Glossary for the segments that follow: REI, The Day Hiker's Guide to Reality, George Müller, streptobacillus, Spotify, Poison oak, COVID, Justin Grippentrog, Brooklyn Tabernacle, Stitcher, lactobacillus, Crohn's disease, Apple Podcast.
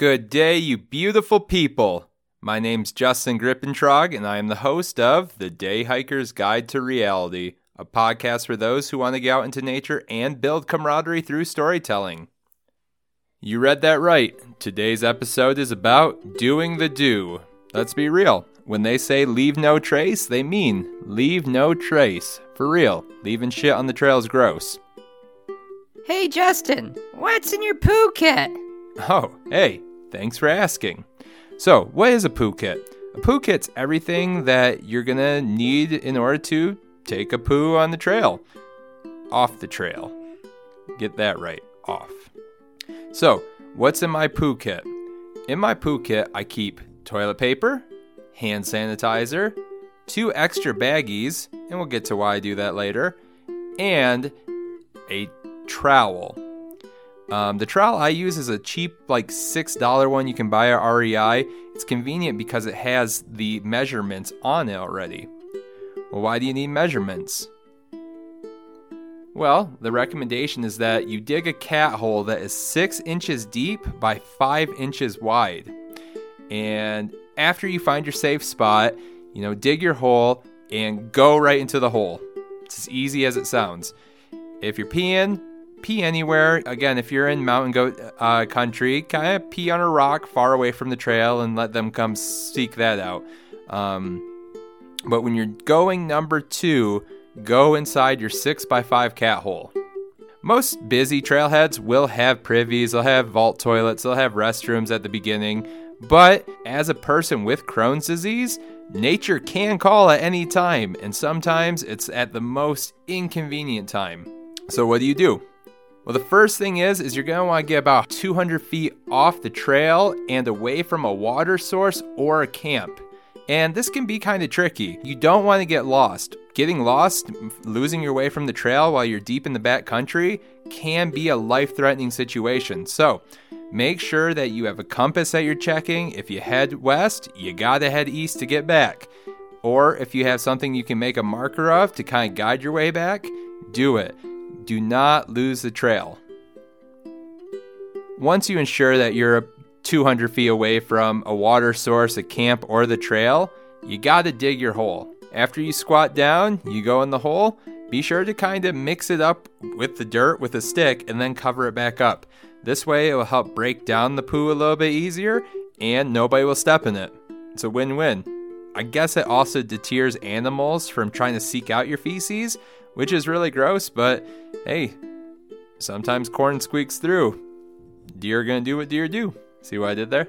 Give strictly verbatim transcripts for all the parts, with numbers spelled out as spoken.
Good day, you beautiful people. My name's Justin Grippentrog, and I am the host of The Day Hiker's Guide to Reality, a podcast for those who want to get out into nature and build camaraderie through storytelling. You read that right. Today's episode is about doing the do. Let's be real. When they say leave no trace, they mean leave no trace. For real. Leaving shit on the trail is gross. Hey, Justin, what's in your poo kit? Oh, hey, thanks for asking. So, what is a poo kit? A poo kit's everything that you're going to need in order to take a poo on the trail. Off the trail. Get that right, off. So, what's in my poo kit? In my poo kit, I keep toilet paper, hand sanitizer, two extra baggies, and we'll get to why I do that later, and a trowel. Um, the trowel I use is a cheap, like six dollars one you can buy at R E I. It's convenient because it has the measurements on it already. Well, why do you need measurements? Well, the recommendation is that you dig a cat hole that is six inches deep by five inches wide. And after you find your safe spot, you know, dig your hole and go right into the hole. It's as easy as it sounds. If you're peeing, pee anywhere. Again, if you're in mountain goat uh, country, kind of pee on a rock far away from the trail and let them come seek that out. Um, but when you're going number two, go inside your six by five cat hole. Most busy trailheads will have privies, they'll have vault toilets, they'll have restrooms at the beginning. But as a person with Crohn's disease, nature can call at any time, and sometimes it's at the most inconvenient time. So what do you do? Well, the first thing is, is you're going to want to get about two hundred feet off the trail and away from a water source or a camp. And this can be kind of tricky. You don't want to get lost. Getting lost, losing your way from the trail while you're deep in the backcountry can be a life-threatening situation. So make sure that you have a compass that you're checking. If you head west, you got to head east to get back. Or if you have something you can make a marker of to kind of guide your way back, do it. Do not lose the trail. Once you ensure that you're two hundred feet away from a water source, a camp, or the trail, you gotta dig your hole. After you squat down, you go in the hole, be sure to kind of mix it up with the dirt with a stick and then cover it back up. This way it will help break down the poo a little bit easier and nobody will step in it. It's a win-win. I guess it also deters animals from trying to seek out your feces, which is really gross, but hey, sometimes corn squeaks through. Deer gonna do what deer do. See what I did there?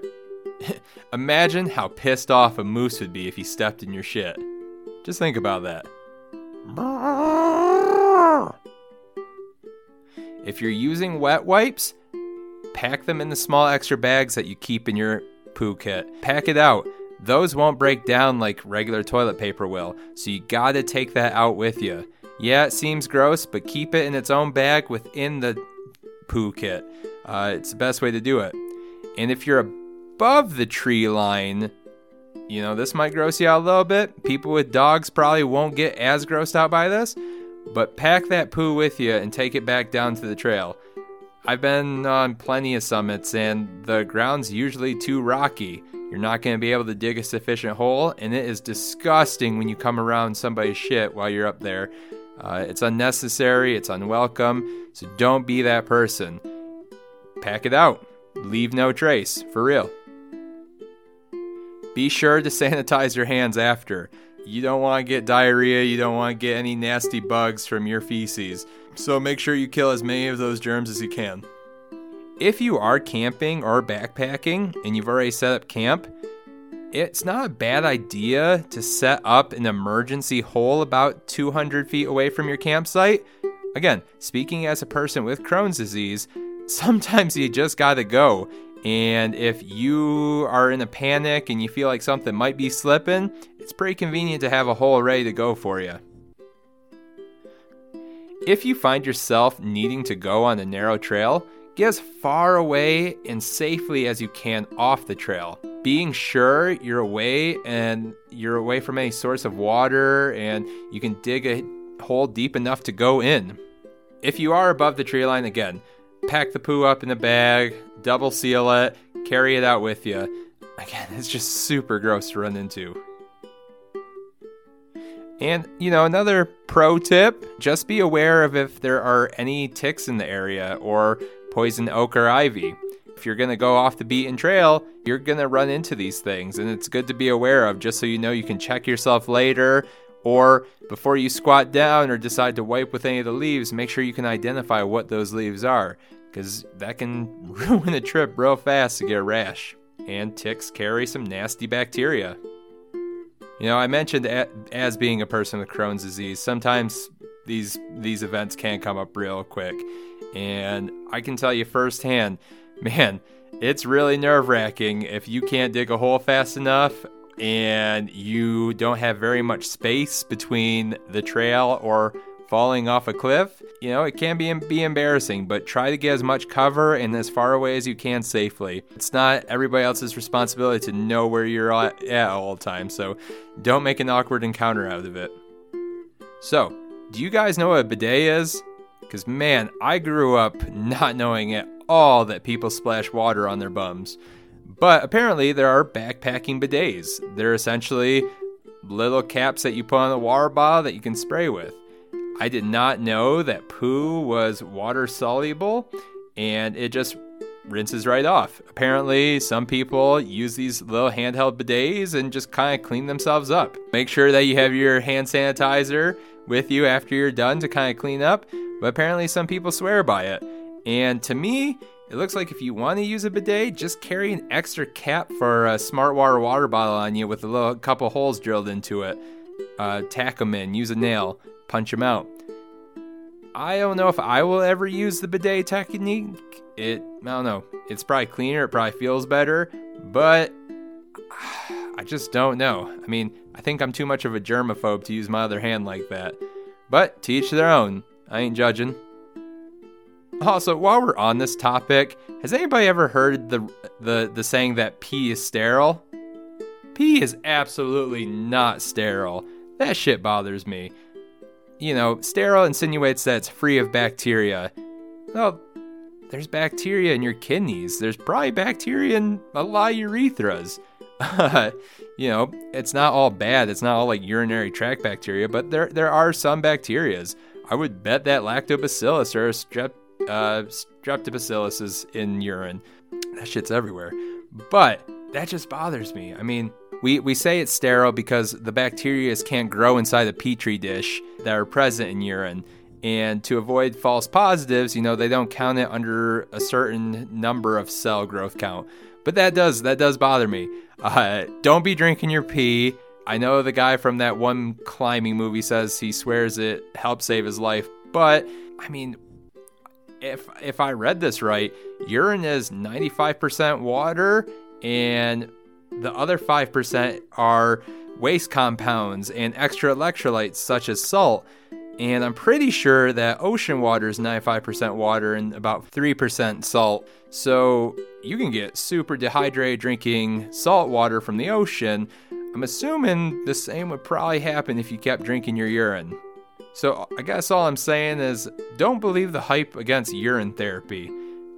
Imagine how pissed off a moose would be if he stepped in your shit. Just think about that. If you're using wet wipes, pack them in the small extra bags that you keep in your poo kit. Pack it out. Those won't break down like regular toilet paper will, so you gotta take that out with you. Yeah, it seems gross, but keep it in its own bag within the poo kit. Uh, it's the best way to do it. And if you're above the tree line, you know, this might gross you out a little bit. People with dogs probably won't get as grossed out by this, but pack that poo with you and take it back down to the trail. I've been on plenty of summits, and the ground's usually too rocky. You're not going to be able to dig a sufficient hole, and it is disgusting when you come around somebody's shit while you're up there. Uh, it's unnecessary, it's unwelcome, so don't be that person. Pack it out. Leave no trace, for real. Be sure to sanitize your hands after. You don't want to get diarrhea, you don't want to get any nasty bugs from your feces, so make sure you kill as many of those germs as you can. If you are camping or backpacking and you've already set up camp, it's not a bad idea to set up an emergency hole about two hundred feet away from your campsite. Again, speaking as a person with Crohn's disease, sometimes you just gotta go. And if you are in a panic and you feel like something might be slipping, it's pretty convenient to have a hole ready to go for you. If you find yourself needing to go on a narrow trail, get as far away and safely as you can off the trail. Being sure you're away and you're away from any source of water and you can dig a hole deep enough to go in. If you are above the tree line, again, pack the poo up in the bag, double seal it, carry it out with you. Again, it's just super gross to run into. And, you know, another pro tip, just be aware of if there are any ticks in the area or poison oak or ivy. If you're going to go off the beaten trail, you're going to run into these things, and it's good to be aware of just so you know you can check yourself later, or before you squat down or decide to wipe with any of the leaves, make sure you can identify what those leaves are, because that can ruin a trip real fast to get a rash. And ticks carry some nasty bacteria. You know, I mentioned as being a person with Crohn's disease, sometimes these these events can come up real quick. And I can tell you firsthand, man, it's really nerve-wracking if you can't dig a hole fast enough and you don't have very much space between the trail or falling off a cliff. You know, it can be, be embarrassing, but try to get as much cover and as far away as you can safely. It's not everybody else's responsibility to know where you're at, at all the time, so don't make an awkward encounter out of it. So, do you guys know what a bidet is? Because, man, I grew up not knowing at all that people splash water on their bums. But apparently there are backpacking bidets. They're essentially little caps that you put on a water bottle that you can spray with. I did not know that poo was water soluble, and it just rinses right off. Apparently, some people use these little handheld bidets and just kind of clean themselves up. Make sure that you have your hand sanitizer with you after you're done to kind of clean up, but apparently some people swear by it. And to me, it looks like if you want to use a bidet, just carry an extra cap for a Smart Water water bottle on you with a little couple holes drilled into it. Uh, tack them in, use a nail, punch them out. I don't know if I will ever use the bidet technique. It, I don't know. It's probably cleaner, it probably feels better, but I just don't know. I mean, I think I'm too much of a germaphobe to use my other hand like that. But to each their own. I ain't judging. Also, while we're on this topic, has anybody ever heard the the, the saying that pee is sterile? Pee is absolutely not sterile. That shit bothers me. You know, sterile insinuates that it's free of bacteria. Well, there's bacteria in your kidneys. There's probably bacteria in a lot of urethras. You know, it's not all bad. It's not all like urinary tract bacteria, but there there are some bacterias. I would bet that lactobacillus or strep Uh, streptobacillus is in urine. That shit's everywhere. But that just bothers me. I mean, we, we say it's sterile because the bacteria can't grow inside a petri dish that are present in urine. And to avoid false positives, you know, they don't count it under a certain number of cell growth count. But that does, that does bother me. Uh, don't be drinking your pee. I know the guy from that one climbing movie says he swears it helped save his life. But, I mean... If if I read this right, urine is ninety-five percent water, and the other five percent are waste compounds and extra electrolytes such as salt. And I'm pretty sure that ocean water is ninety-five percent water and about three percent salt. So you can get super dehydrated drinking salt water from the ocean. I'm assuming the same would probably happen if you kept drinking your urine. So I guess all I'm saying is don't believe the hype against urine therapy.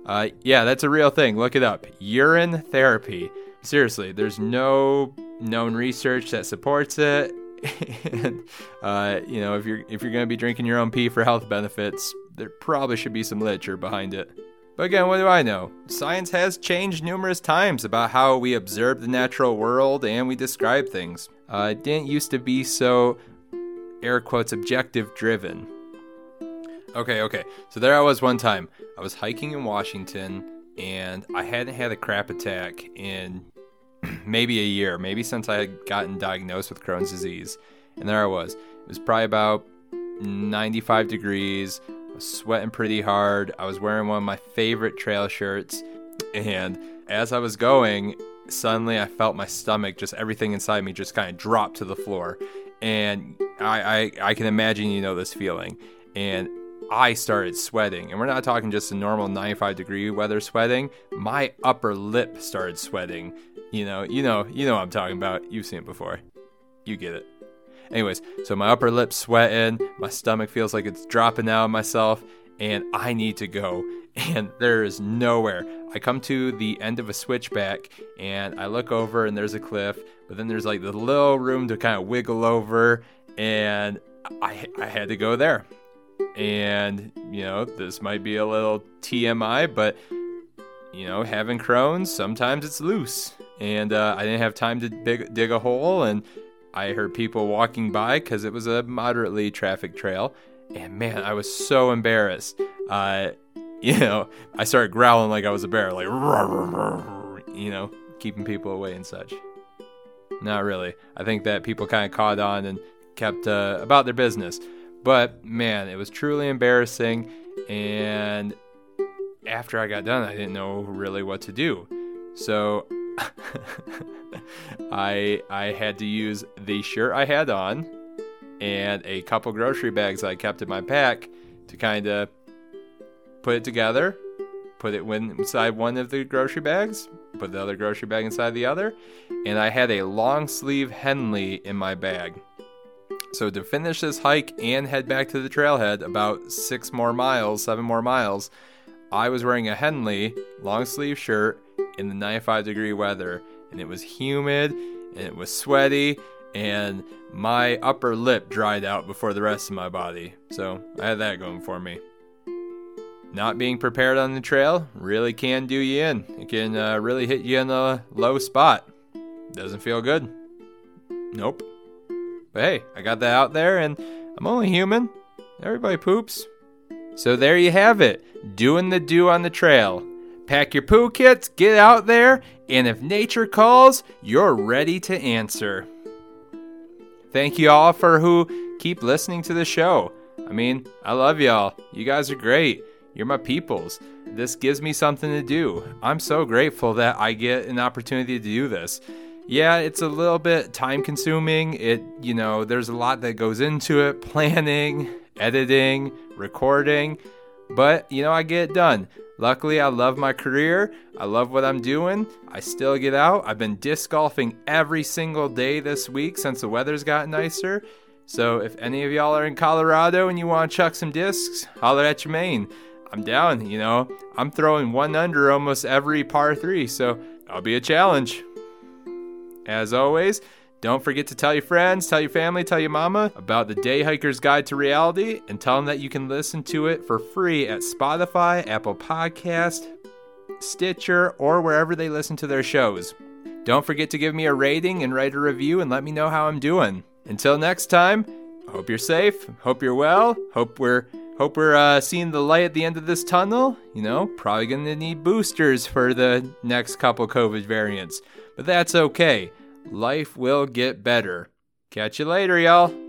Uh, yeah, that's a real thing. Look it up. Urine therapy. Seriously, there's no known research that supports it. And, uh, you know, if you're if you're going to be drinking your own pee for health benefits, there probably should be some literature behind it. But again, what do I know? Science has changed numerous times about how we observe the natural world and we describe things. Uh, it didn't used to be so... air quotes, objective driven. Okay, okay. So there I was one time. I was hiking in Washington, and I hadn't had a crap attack in maybe a year, maybe since I had gotten diagnosed with Crohn's disease. And there I was. It was probably about ninety-five degrees. I was sweating pretty hard. I was wearing one of my favorite trail shirts. And as I was going, suddenly I felt my stomach, just everything inside me just kind of drop to the floor. And I, I, I can imagine you know this feeling. And I started sweating. And we're not talking just a normal ninety-five degree weather sweating. My upper lip started sweating. You know, you know, you know what I'm talking about. You've seen it before. You get it. Anyways, so my upper lip's sweating. My stomach feels like it's dropping out of myself. and I need to go, and there is nowhere. I come to the end of a switchback, and I look over, and there's a cliff, but then there's like the little room to kind of wiggle over, and I, I had to go there. And, you know, this might be a little T M I, but, you know, having Crohn's, sometimes it's loose. And uh, I didn't have time to dig, dig a hole, and I heard people walking by because it was a moderately traffic trail. And, man, I was so embarrassed. Uh, you know, I started growling like I was a bear, like, rawr, rawr, rawr, you know, keeping people away and such. Not really. I think that people kind of caught on and kept uh, about their business. But, man, it was truly embarrassing, and after I got done, I didn't know really what to do. So I I had to use the shirt I had on and a couple grocery bags I kept in my pack to kind of put it together, put it inside one of the grocery bags, put the other grocery bag inside the other, and I had a long sleeve Henley in my bag. So to finish this hike and head back to the trailhead about six more miles, seven more miles, I was wearing a Henley long sleeve shirt in the ninety-five degree weather, and it was humid and it was sweaty, and my upper lip dried out before the rest of my body. So I had that going for me. Not being prepared on the trail really can do you in. It can uh, really hit you in a low spot. Doesn't feel good. Nope. But hey, I got that out there, and I'm only human. Everybody poops. So there you have it. Doing the do on the trail. Pack your poo kits, get out there, and if nature calls, you're ready to answer. Thank you all for who keep listening to the show. I mean, I love y'all. You guys are great. You're my peoples. This gives me something to do. I'm so grateful that I get an opportunity to do this. Yeah, it's a little bit time consuming. It, you know, there's a lot that goes into it, planning, editing, recording, but you know, I get it done. Luckily, I love my career. I love what I'm doing. I still get out. I've been disc golfing every single day this week since the weather's got nicer. So if any of y'all are in Colorado and you want to chuck some discs, holler at your main. I'm down, you know, I'm throwing one under almost every par three, so I'll be a challenge. As always, don't forget to tell your friends, tell your family, tell your mama about The Day Hiker's Guide to Reality, and tell them that you can listen to it for free at Spotify, Apple Podcast, Stitcher, or wherever they listen to their shows. Don't forget to give me a rating and write a review and let me know how I'm doing. Until next time, hope you're safe, hope you're well, hope we're hope we're uh, seeing the light at the end of this tunnel. You know, probably going to need boosters for the next couple COVID variants. But that's okay. Life will get better. Catch you later, y'all.